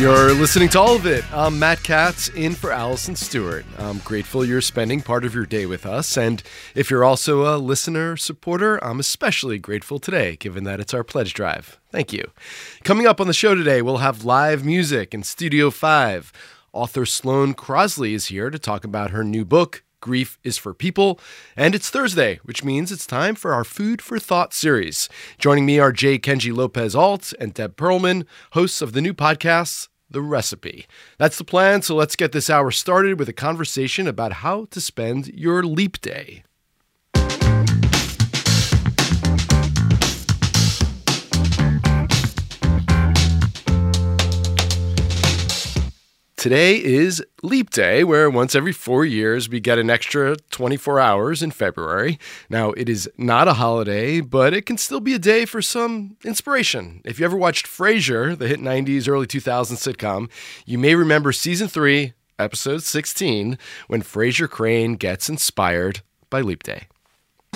You're listening to all of it. I'm Matt Katz in for Allison Stewart. I'm grateful you're spending part of your day with us. And if you're also a listener supporter, I'm especially grateful today, given that it's our pledge drive. Thank you. Coming up on the show today, we'll have live music in Studio 5. Author Sloane Crosley is here to talk about her new book, Grief is for People, and it's Thursday, which means it's time for our Food for Thought series. Joining me are Jay Kenji Lopez Alt and Deb Perlman, hosts of the new podcast, The Recipe. That's the plan, so let's get this hour started with a conversation about how to spend your leap day. Today is Leap Day, where once every 4 years we get an extra 24 hours in February. Now, it is not a holiday, but it can still be a day for some inspiration. If you ever watched Frasier, the hit 90s, early 2000s sitcom, you may remember Season 3, Episode 16, when Frasier Crane gets inspired by Leap Day.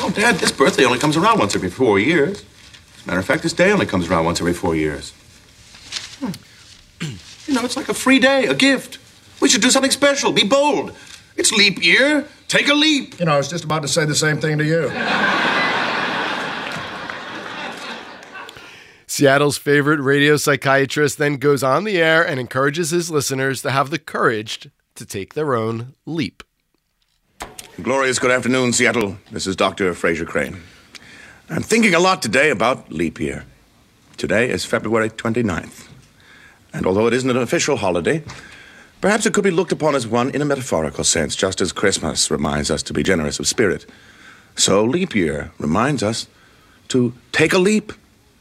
Oh, Dad, this birthday only comes around once every 4 years. As a matter of fact, this day only comes around once every 4 years. You know, it's like a free day, a gift. We should do something special, be bold. It's leap year, take a leap. You know, I was just about to say the same thing to you. Seattle's favorite radio psychiatrist then goes on the air and encourages his listeners to have the courage to take their own leap. Glorious good afternoon, Seattle. This is Dr. Frasier Crane. I'm thinking a lot today about leap year. Today is February 29th. And although it isn't an official holiday, perhaps it could be looked upon as one in a metaphorical sense, just as Christmas reminds us to be generous of spirit. So leap year reminds us to take a leap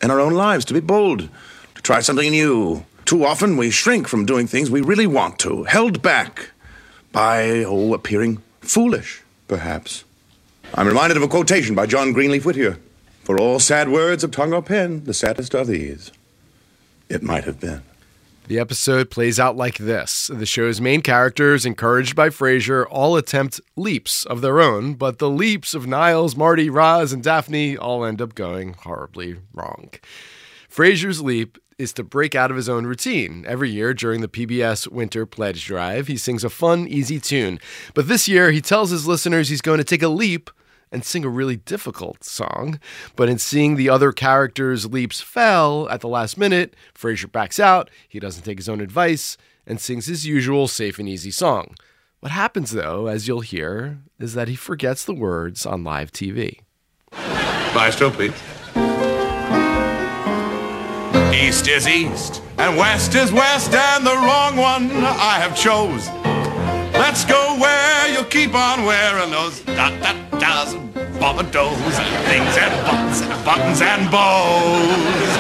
in our own lives, to be bold, to try something new. Too often we shrink from doing things we really want to, held back by, appearing foolish, perhaps. I'm reminded of a quotation by John Greenleaf Whittier. For all sad words of tongue or pen, the saddest are these. It might have been. The episode plays out like this. The show's main characters, encouraged by Frasier, all attempt leaps of their own, but the leaps of Niles, Marty, Roz, and Daphne all end up going horribly wrong. Frasier's leap is to break out of his own routine. Every year during the PBS Winter Pledge Drive, he sings a fun, easy tune. But this year, he tells his listeners he's going to take a leap and sing a really difficult song. But in seeing the other characters' leaps fail at the last minute, Frasier backs out, he doesn't take his own advice, and sings his usual safe and easy song. What happens, though, as you'll hear, is that he forgets the words on live TV. By still, please. East is east, and west is west, and the wrong one I have chose. Let's go where you'll keep on wearing those da-da-das and bombados and things and buttons and bows.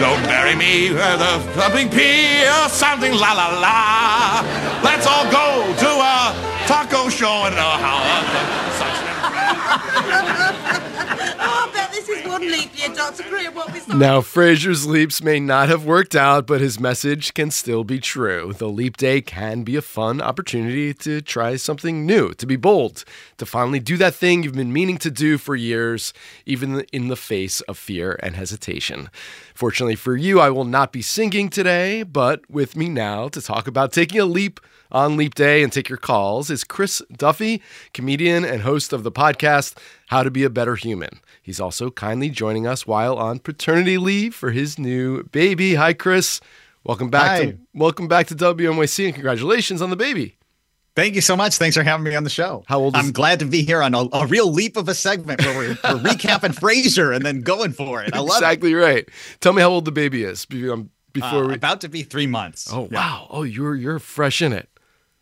Don't bury me with a thumping pea or something la-la-la. Let's all go to a taco show and Now, Frasier's leaps may not have worked out, but his message can still be true. The leap day can be a fun opportunity to try something new, to be bold, to finally do that thing you've been meaning to do for years, even in the face of fear and hesitation. Fortunately for you, I will not be singing today, but with me now to talk about taking a leap on Leap Day and take your calls is Chris Duffy, comedian and host of the podcast, How to Be a Better Human. He's also also kindly joining us while on paternity leave for his new baby. Hi, Chris. Welcome back to WNYC, and congratulations on the baby. Thank you so much. Thanks for having me on the show. How old? I'm glad to be here on a real leap of a segment where we're recapping Frasier and then going for it. I love exactly it. Right. Tell me how old the baby is. About to be 3 months. Oh yeah. Wow! Oh, you're fresh in it.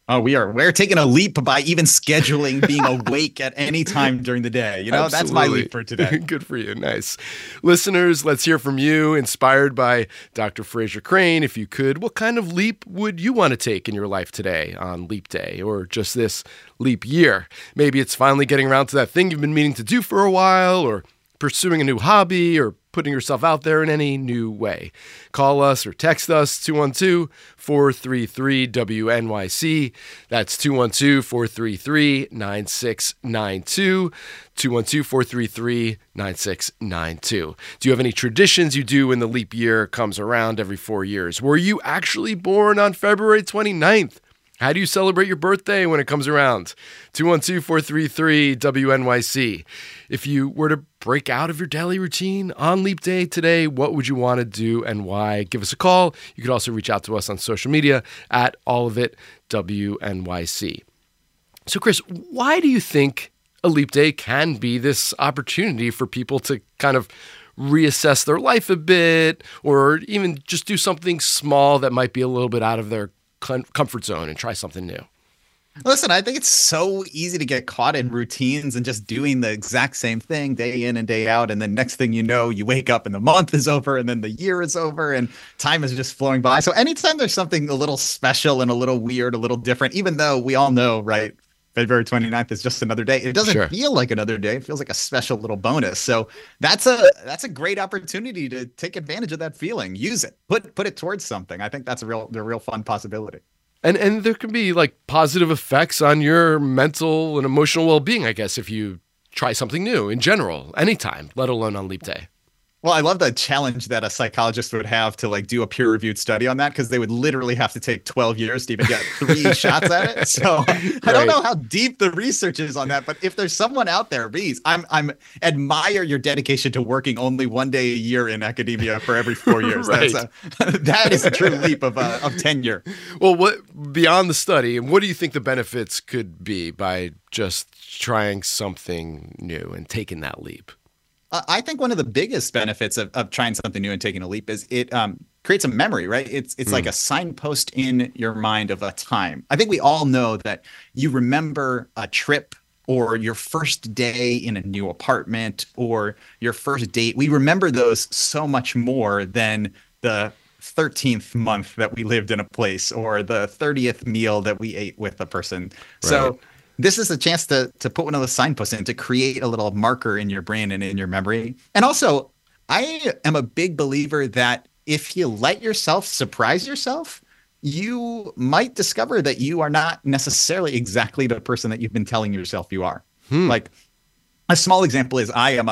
Oh, we're taking a leap by even scheduling being awake at any time during the day. You know, absolutely. That's my leap for today. Good for you. Nice. Listeners, let's hear from you, inspired by Dr. Frasier Crane. If you could, what kind of leap would you want to take in your life today on Leap Day or just this leap year? Maybe it's finally getting around to that thing you've been meaning to do for a while, or pursuing a new hobby, or putting yourself out there in any new way. Call us or text us, 212-433-WNYC. That's 212-433-9692, 212-433-9692. Do you have any traditions you do when the leap year comes around every 4 years? Were you actually born on February 29th? How do you celebrate your birthday when it comes around? 212-433-WNYC. If you were to break out of your daily routine on Leap Day today, what would you want to do and why? Give us a call. You could also reach out to us on social media at allofitWNYC. So, Chris, why do you think a Leap Day can be this opportunity for people to kind of reassess their life a bit, or even just do something small that might be a little bit out of their comfort zone and try something new? Listen, I think it's so easy to get caught in routines and just doing the exact same thing day in and day out. And then next thing you know, you wake up and the month is over and then the year is over and time is just flowing by. So anytime there's something a little special and a little weird, a little different, even though we all know, right, February 29th is just another day. It doesn't feel like another day. It feels like a special little bonus. So that's a great opportunity to take advantage of that feeling. Use it. Put it towards something. I think that's a real fun possibility. And there can be like positive effects on your mental and emotional well-being, I guess, if you try something new in general, anytime, let alone on Leap Day. Well, I love the challenge that a psychologist would have to like do a peer-reviewed study on that, because they would literally have to take 12 years to even get 3 shots at it. So I don't know how deep the research is on that, but if there's someone out there, please, I'm admire your dedication to working only one day a year in academia for every 4 years. Right. That is a true leap of tenure. Well, what beyond the study, what do you think the benefits could be by just trying something new and taking that leap? I think one of the biggest benefits of trying something new and taking a leap is it creates a memory, right? It's like a signpost in your mind of a time. I think we all know that you remember a trip or your first day in a new apartment or your first date. We remember those so much more than the 13th month that we lived in a place or the 30th meal that we ate with a person. Right. So this is a chance to put one of those signposts in, to create a little marker in your brain and in your memory. And also, I am a big believer that if you let yourself surprise yourself, you might discover that you are not necessarily exactly the person that you've been telling yourself you are. Like a small example is I'm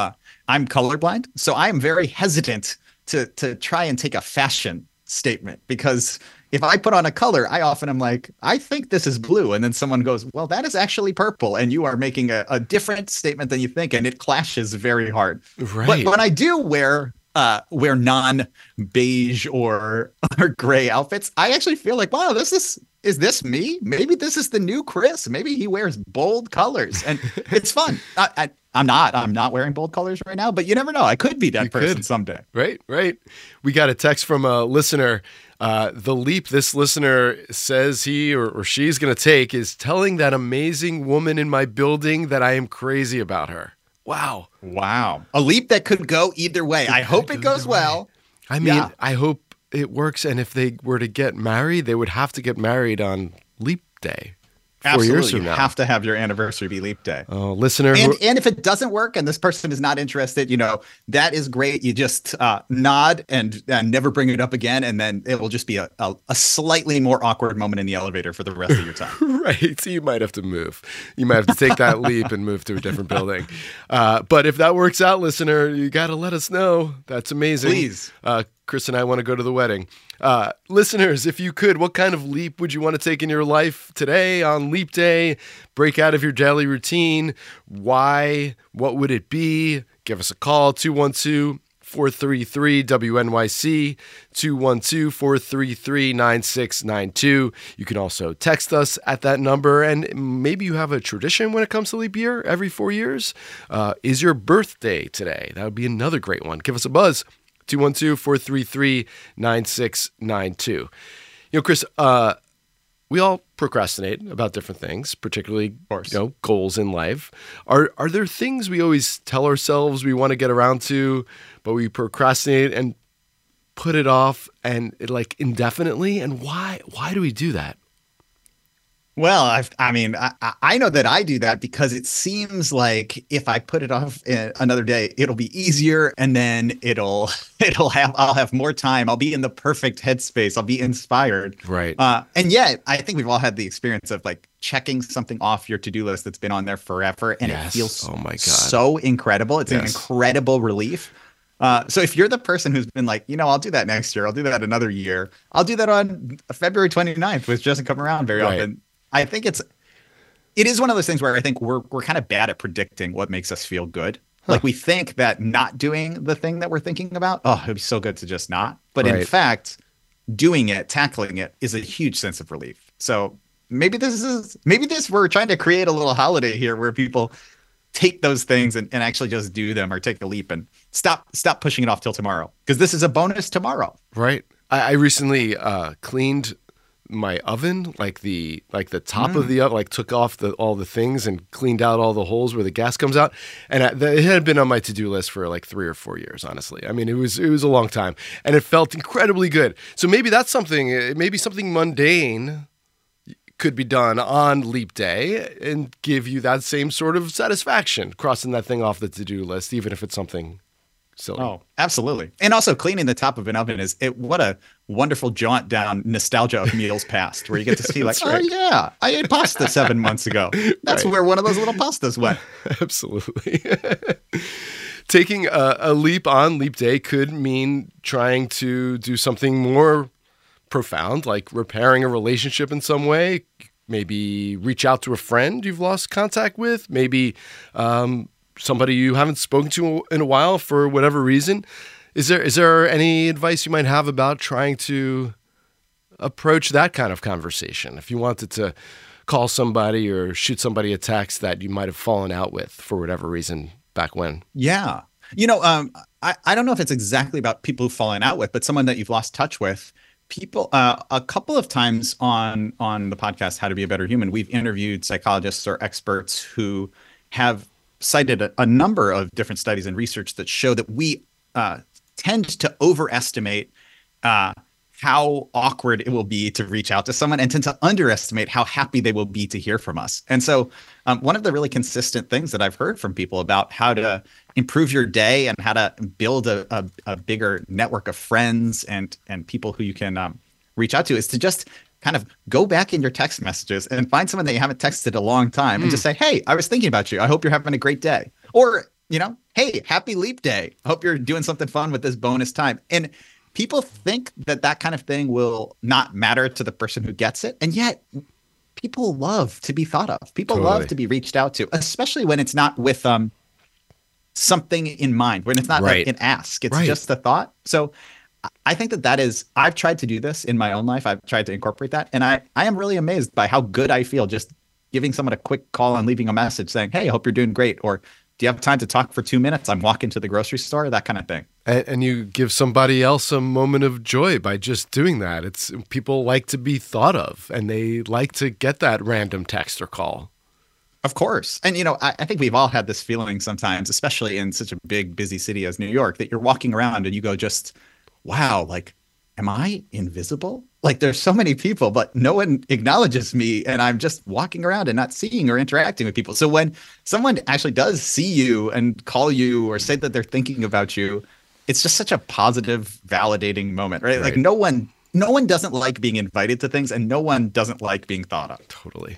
colorblind, so I am very hesitant to try and take a fashion statement, because if I put on a color, I often am like, I think this is blue. And then someone goes, well, that is actually purple. And you are making a different statement than you think. And it clashes very hard. Right. But when I do wear non-beige or gray outfits, I actually feel like, wow, is this me? Maybe this is the new Chris. Maybe he wears bold colors. And it's fun. I'm not wearing bold colors right now, but you never know. I could be that person someday. Right. We got a text from a listener. The leap this listener says he or she's going to take is telling that amazing woman in my building that I am crazy about her. Wow. A leap that could go either way. I hope it goes well. I mean, yeah. I hope it works. And if they were to get married, they would have to get married on Leap Day. Absolutely. You have to have your anniversary be Leap Day. Oh, listener. And if it doesn't work and this person is not interested, that is great. You just nod and never bring it up again. And then it will just be a slightly more awkward moment in the elevator for the rest of your time. Right. So you might have to move. You might have to take that leap and move to a different building. But if that works out, listener, you got to let us know. That's amazing. Please. Chris and I want to go to the wedding. Listeners, if you could, what kind of leap would you want to take in your life today on Leap Day? Break out of your daily routine. Why? What would it be? Give us a call, 212-433-WNYC, 212-433-9692. You can also text us at that number, and maybe you have a tradition when it comes to leap year every 4 years. Is your birthday today? That would be another great one. Give us a buzz, 212-433-9692. You know, Chris, we all procrastinate about different things, particularly, you know, goals in life. Are there things we always tell ourselves we want to get around to, but we procrastinate and put it off and like indefinitely? And why do we do that? Well, I know that I do that because it seems like if I put it off another day, it'll be easier, and then I'll have more time. I'll be in the perfect headspace. I'll be inspired. Right. And yet, I think we've all had the experience of like checking something off your to-do list that's been on there forever, and yes. It feels so incredible. It's an incredible relief. So if you're the person who's been like, you know, I'll do that next year. I'll do that another year. I'll do that on February 29th, which doesn't come around very often. I think it is one of those things where I think we're kind of bad at predicting what makes us feel good. Huh. Like we think that not doing the thing that we're thinking about, oh, it'd be so good to just not. But in fact, doing it, tackling it is a huge sense of relief. So we're trying to create a little holiday here where people take those things and actually just do them or take a leap and stop pushing it off till tomorrow. Because this is a bonus tomorrow. Right. I recently cleaned my oven, like the top of the oven, like took off all the things and cleaned out all the holes where the gas comes out. And it had been on my to-do list for like 3 or 4 years, honestly. I mean, it was a long time and it felt incredibly good. So maybe that's something, mundane could be done on leap day and give you that same sort of satisfaction crossing that thing off the to-do list, even if it's something silly. Oh, absolutely. And also cleaning the top of an oven what a wonderful jaunt down nostalgia of meals past where you get to see like, yeah, I ate pasta 7 months ago. That's where one of those little pastas went. Absolutely. Taking a leap on leap day could mean trying to do something more profound, like repairing a relationship in some way, maybe reach out to a friend you've lost contact with, maybe, somebody you haven't spoken to in a while for whatever reason. Is there any advice you might have about trying to approach that kind of conversation? If you wanted to call somebody or shoot somebody a text that you might have fallen out with for whatever reason back when. Yeah. You know, I don't know if it's exactly about people who've fallen out with, but someone that you've lost touch with. People, a couple of times on the podcast, How to Be a Better Human, we've interviewed psychologists or experts who have cited a number of different studies and research that show that we tend to overestimate how awkward it will be to reach out to someone and tend to underestimate how happy they will be to hear from us. And so one of the really consistent things that I've heard from people about how to improve your day and how to build a bigger network of friends and people who you can reach out to is to just kind of go back in your text messages and find someone that you haven't texted a long time and just say, hey, I was thinking about you. I hope you're having a great day. Or, you know, hey, happy leap day. I hope you're doing something fun with this bonus time. And people think that that kind of thing will not matter to the person who gets it. And yet people love to be thought of. People love to be reached out to, especially when it's not with something in mind, when it's not like an ask. It's just a thought. So I think that is, I've tried to do this in my own life. I've tried to incorporate that. And I am really amazed by how good I feel just giving someone a quick call and leaving a message saying, hey, I hope you're doing great. Or do you have time to talk for 2 minutes? I'm walking to the grocery store, that kind of thing. And you give somebody else a moment of joy by just doing that. It's people like to be thought of and they like to get that random text or call. Of course. And, you know, I think we've all had this feeling sometimes, especially in such a big, busy city as New York, that you're walking around and you go just, wow, like, am I invisible? Like, there's so many people, but no one acknowledges me, and I'm just walking around and not seeing or interacting with people. So when someone actually does see you and call you or say that they're thinking about you, it's just such a positive, validating moment, right? Like, no one doesn't like being invited to things, and no one doesn't like being thought of. Totally.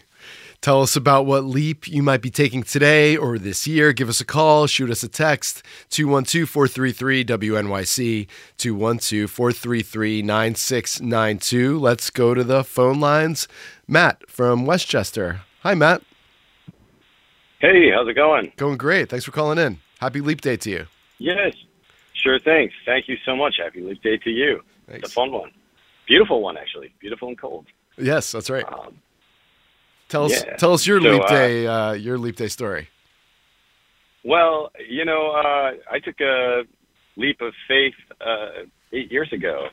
Tell us about what leap you might be taking today or this year. Give us a call. Shoot us a text. 212-433-WNYC. 212-433-9692. Let's go to the phone lines. Matt from Westchester. Hi, Matt. Hey, how's it going? Going great. Thanks for calling in. Happy Leap Day to you. Yes, sure thing. Thank you so much. Happy Leap Day to you. Thanks. It's a fun one. Beautiful one, actually. Beautiful and cold. Yes, that's right. Tell us your Leap Day story. Well, I took a leap of faith 8 years ago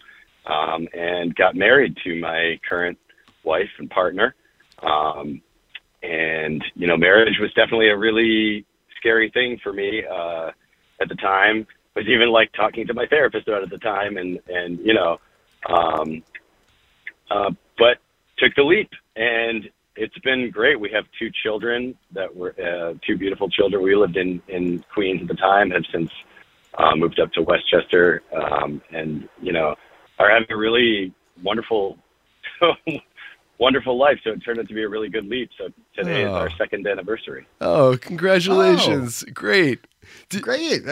and got married to my current wife and partner. And marriage was definitely a really scary thing for me at the time. It was even like talking to my therapist about it at the time but took the leap, and it's been great. We have two children that were two beautiful children. We lived in Queens at the time, have since moved up to Westchester, and are having a really wonderful life. So it turned out to be a really good leap. So today is our second anniversary. Oh, congratulations. Oh. Great. Great.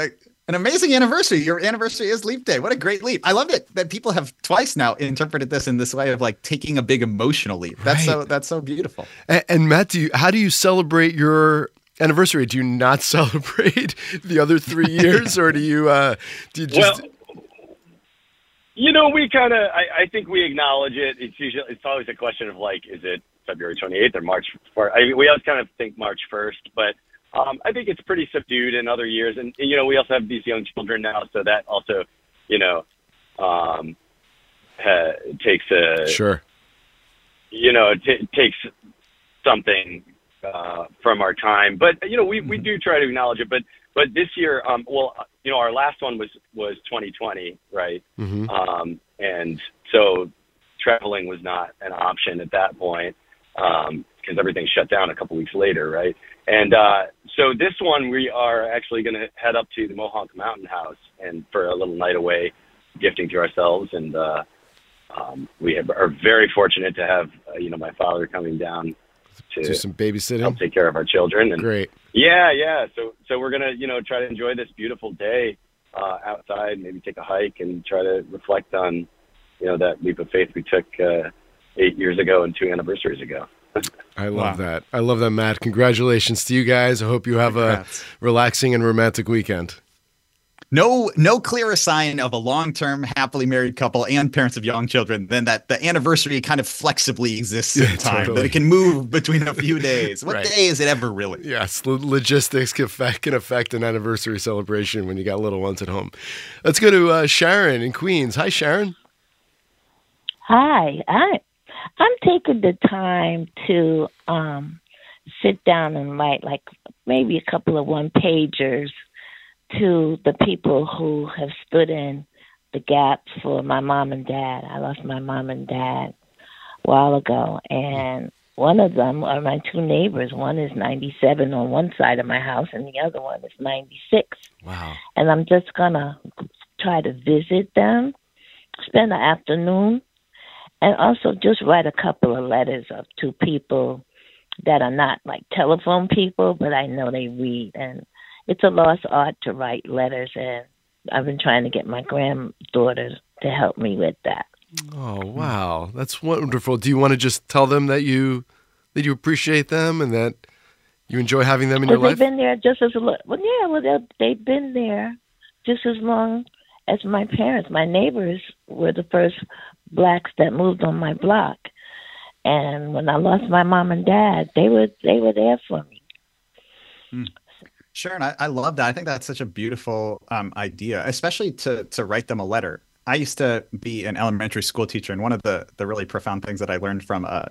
An amazing anniversary. Your anniversary is Leap Day. What a great leap. I love it that people have twice now interpreted this in this way of like taking a big emotional leap. That's so beautiful. And Matt, how do you celebrate your anniversary? Do you not celebrate the other 3 years or do you just... Well, we kind of, I think we acknowledge it. It's always a question of like, is it February 28th or March 4th? I mean, we always kind of think March 1st, but I think it's pretty subdued in other years. And we also have these young children now. So that also, takes takes something from our time. But, we do try to acknowledge it. But this year, our last one was 2020, right? Mm-hmm. And so traveling was not an option at that point. Because everything shut down a couple weeks later, right? And so this one, we are actually going to head up to the Mohonk Mountain House and for a little night away, gifting to ourselves. And we are very fortunate to have, my father coming down to do some babysitting, help take care of our children. And great. Yeah. So we're going to, try to enjoy this beautiful day outside, maybe take a hike and try to reflect on, that leap of faith we took 8 years ago and two anniversaries ago. I love that. I love that, Matt. Congratulations to you guys. I hope you have a relaxing and romantic weekend. No clearer sign of a long-term happily married couple and parents of young children than that the anniversary kind of flexibly exists in time, totally. That it can move between a few days. What day is it ever really? Yes, logistics can affect an anniversary celebration when you got little ones at home. Let's go to Sharon in Queens. Hi, Sharon. Hi. I'm taking the time to sit down and write like maybe a couple of one-pagers to the people who have stood in the gap for my mom and dad. I lost my mom and dad a while ago, and one of them are my two neighbors. One is 97 on one side of my house, and the other one is 96. Wow. And I'm just going to try to visit them, spend the afternoon, and also just write a couple of letters up to people that are not like telephone people, but I know they read. And it's a lost art to write letters, and I've been trying to get my granddaughter to help me with that. Oh, wow. That's wonderful. Do you want to just tell them that you appreciate them and that you enjoy having them in your life? They've been there just as long. Well, yeah, they've been there just as long as my parents. My neighbors were the first blacks that moved on my block, and when I lost my mom and dad, they were there for me. Sure, and I love that. I think that's such a beautiful idea, especially to write them a letter. I used to be an elementary school teacher, and one of the really profound things that I learned from a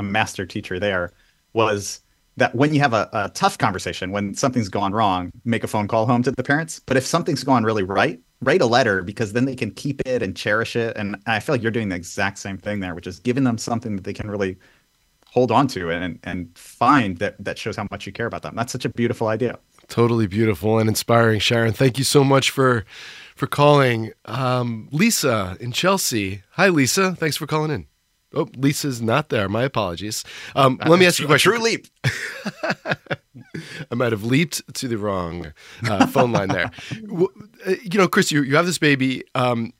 master teacher there was that when you have a tough conversation, when something's gone wrong, make a phone call home to the parents. But if something's gone really right, write a letter, because then they can keep it and cherish it. And I feel like you're doing the exact same thing there, which is giving them something that they can really hold on to and find that shows how much you care about them. That's such a beautiful idea. Totally beautiful and inspiring, Sharon. Thank you so much for calling. Lisa in Chelsea. Hi, Lisa. Thanks for calling in. Oh, Lisa's not there. My apologies. Let me ask you a question. True leap. I might have leaped to the wrong phone line there. Chris, you have this baby, and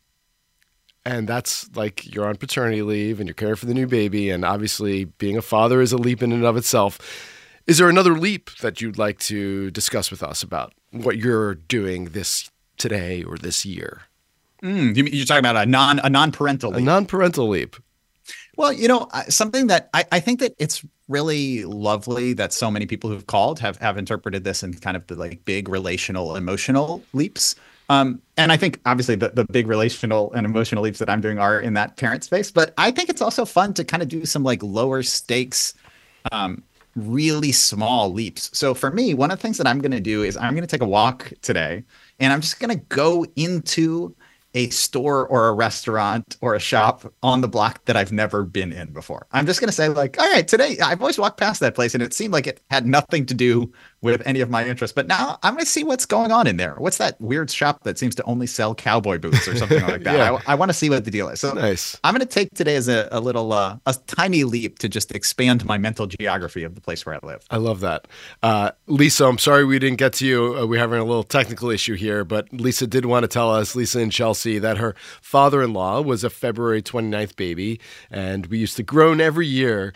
that's like you're on paternity leave and you're caring for the new baby, and obviously being a father is a leap in and of itself. Is there another leap that you'd like to discuss with us about what you're doing this today or this year? You're talking about a non-parental leap. A non-parental leap. Well, you know, something that I think that it's really lovely that so many people who've called have interpreted this in kind of the like big relational, emotional leaps. And I think obviously the big relational and emotional leaps that I'm doing are in that parent space. But I think it's also fun to kind of do some like lower stakes, really small leaps. So for me, one of the things that I'm going to do is I'm going to take a walk today and I'm just going to go into a store or a restaurant or a shop on the block that I've never been in before. I'm just going to say like, all right, today I've always walked past that place and it seemed like it had nothing to do with any of my interests, but now I'm going to see what's going on in there. What's that weird shop that seems to only sell cowboy boots or something like that? Yeah. I want to see what the deal is. So nice. I'm going to take today as a little, a tiny leap to just expand my mental geography of the place where I live. I love that. Lisa, I'm sorry we didn't get to you. We're having a little technical issue here, but Lisa did want to tell us, Lisa and Chelsea, that her father-in-law was a February 29th baby, and we used to groan every year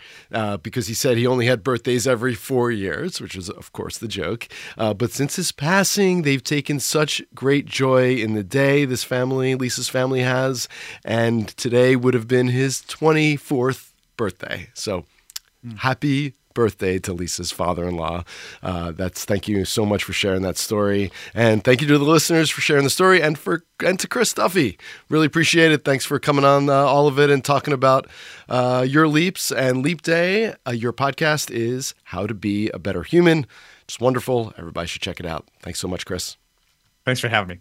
because he said he only had birthdays every 4 years, which is, of course, the joke. But since his passing, they've taken such great joy in the day, this family, Lisa's family has, and today would have been his 24th birthday. So happy birthday to Lisa's father-in-law. Thank you so much for sharing that story. And thank you to the listeners for sharing the story and to Chris Duffy. Really appreciate it. Thanks for coming on all of it and talking about your leaps and Leap Day. Your podcast is How to Be a Better Human. It's wonderful. Everybody should check it out. Thanks so much, Chris. Thanks for having me.